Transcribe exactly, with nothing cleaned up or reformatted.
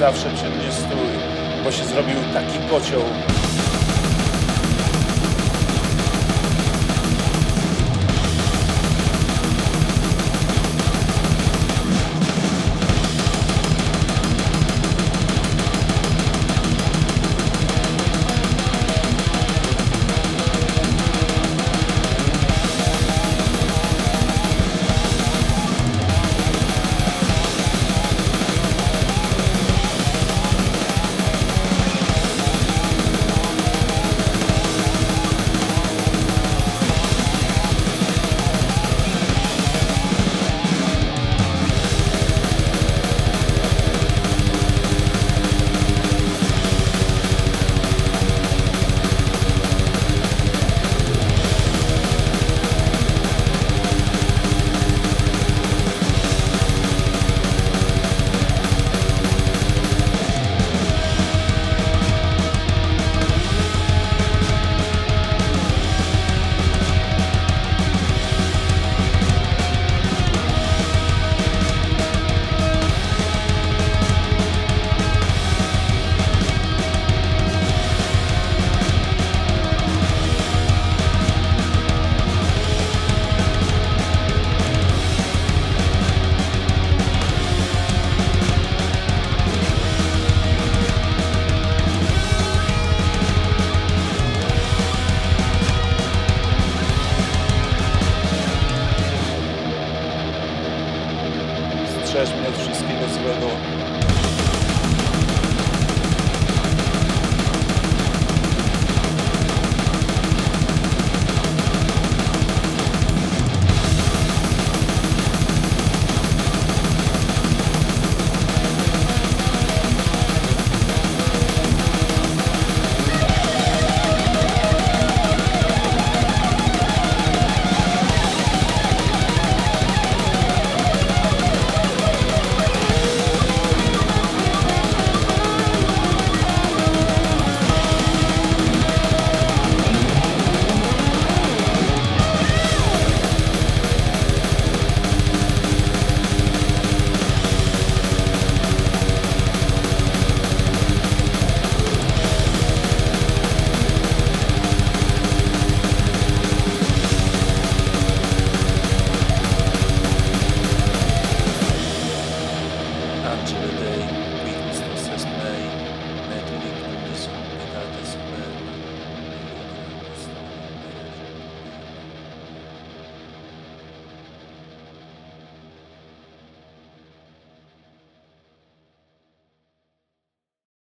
zawsze przy mnie stój, bo się zrobił taki kocioł. Strzeż mnie od wszystkiego złego.